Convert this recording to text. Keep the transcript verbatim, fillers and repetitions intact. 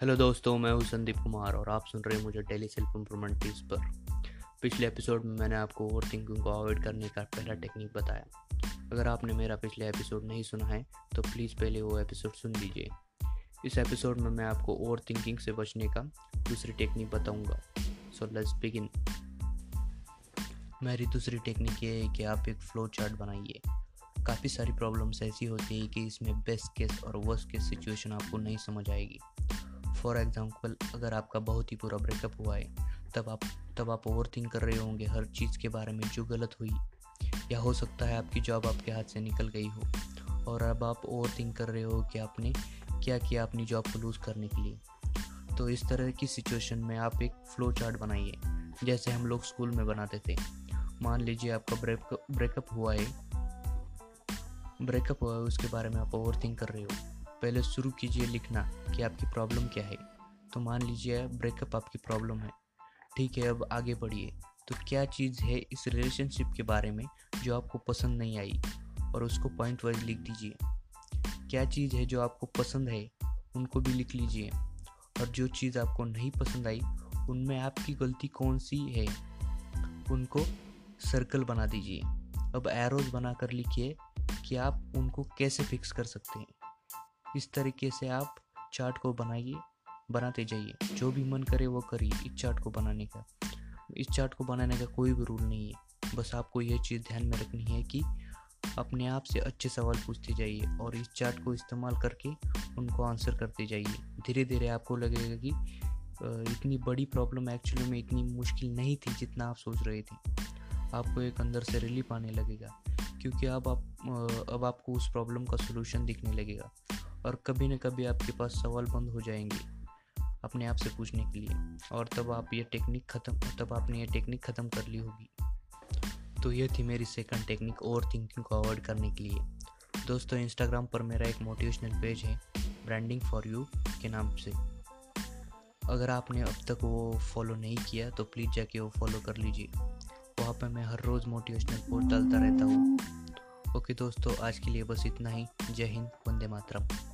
Hello दोस्तों, मैं हूँ संदीप कुमार और आप सुन रहे हैं मुझे डेली सेल्फ इम्प्रूवमेंट टिप्स पर। पिछले एपिसोड में मैंने आपको ओवर थिंकिंग को अवॉइड करने का पहला टेक्निक बताया। अगर आपने मेरा पिछला एपिसोड नहीं सुना है तो प्लीज़ पहले वो एपिसोड सुन लीजिए। इस एपिसोड में मैं आपको ओवर थिंकिंग से बचने का दूसरी टेक्निक बताऊँगा। So let's begin. मेरी दूसरी टेक्निक ये है कि आप एक फ्लो चार्ट बनाइए। काफ़ी सारी प्रॉब्लम्स ऐसी होती है कि इसमें बेस्ट केस और वर्स्ट केस सिचुएशन आपको नहीं समझ आएगी। फॉर एग्ज़ाम्पल, अगर आपका बहुत ही बुरा ब्रेकअप हुआ है तब आप तब आप ओवर थिंक कर रहे होंगे हर चीज़ के बारे में जो गलत हुई, या हो सकता है आपकी जॉब आपके हाथ से निकल गई हो और अब आप ओवर थिंक कर रहे हो कि आपने क्या किया अपनी जॉब को लूज़ करने के लिए। तो इस तरह की सिचुएशन में आप एक फ्लो चार्ट बनाइए, जैसे हम लोग स्कूल में बनाते थे। मान लीजिए आपका ब्रेकअप ब्रेकअप हुआ है ब्रेकअप हुआ है उसके बारे में आप ओवर थिंक कर रहे हो। पहले शुरू कीजिए लिखना कि आपकी प्रॉब्लम क्या है। तो मान लीजिए ब्रेकअप आपकी प्रॉब्लम है, ठीक है। अब आगे बढ़िए, तो क्या चीज़ है इस रिलेशनशिप के बारे में जो आपको पसंद नहीं आई, और उसको पॉइंट वाइज लिख दीजिए। क्या चीज़ है जो आपको पसंद है उनको भी लिख लीजिए, और जो चीज़ आपको नहीं पसंद आई उनमें आपकी गलती कौन सी है उनको सर्कल बना दीजिए। अब एरोज बना कर लिखिए कि आप उनको कैसे फिक्स कर सकते हैं। इस तरीके से आप चार्ट को बनाइए, बनाते जाइए। जो भी मन करे वो करिए। इस चार्ट को बनाने का इस चार्ट को बनाने का कोई भी रूल नहीं है। बस आपको यह चीज़ ध्यान में रखनी है कि अपने आप से अच्छे सवाल पूछते जाइए और इस चार्ट को इस्तेमाल करके उनको आंसर करते जाइए। धीरे धीरे आपको लगेगा कि इतनी बड़ी प्रॉब्लम एक्चुअली में इतनी मुश्किल नहीं थी जितना आप सोच रहे थे। आपको एक अंदर से रिलीफ आने लगेगा, क्योंकि अब आप अब आपको उस प्रॉब्लम का सलूशन दिखने लगेगा। और कभी न कभी आपके पास सवाल बंद हो जाएंगे अपने आप से पूछने के लिए, और तब आप ये टेक्निक ख़त्म तब आपने ये टेक्निक ख़त्म कर ली होगी। तो ये थी मेरी सेकंड टेक्निक ओवर थिंकिंग को अवॉइड करने के लिए। दोस्तों, इंस्टाग्राम पर मेरा एक मोटिवेशनल पेज है ब्रांडिंग फॉर यू के नाम से। अगर आपने अब तक वो फॉलो नहीं किया तो प्लीज़ जाके वो फॉलो कर लीजिए। वहाँ पर मैं हर रोज़ मोटिवेशनल पोस्ट डालता रहता हूँ। ओके दोस्तों, आज के लिए बस इतना ही। जय हिंद, वंदे मातरम।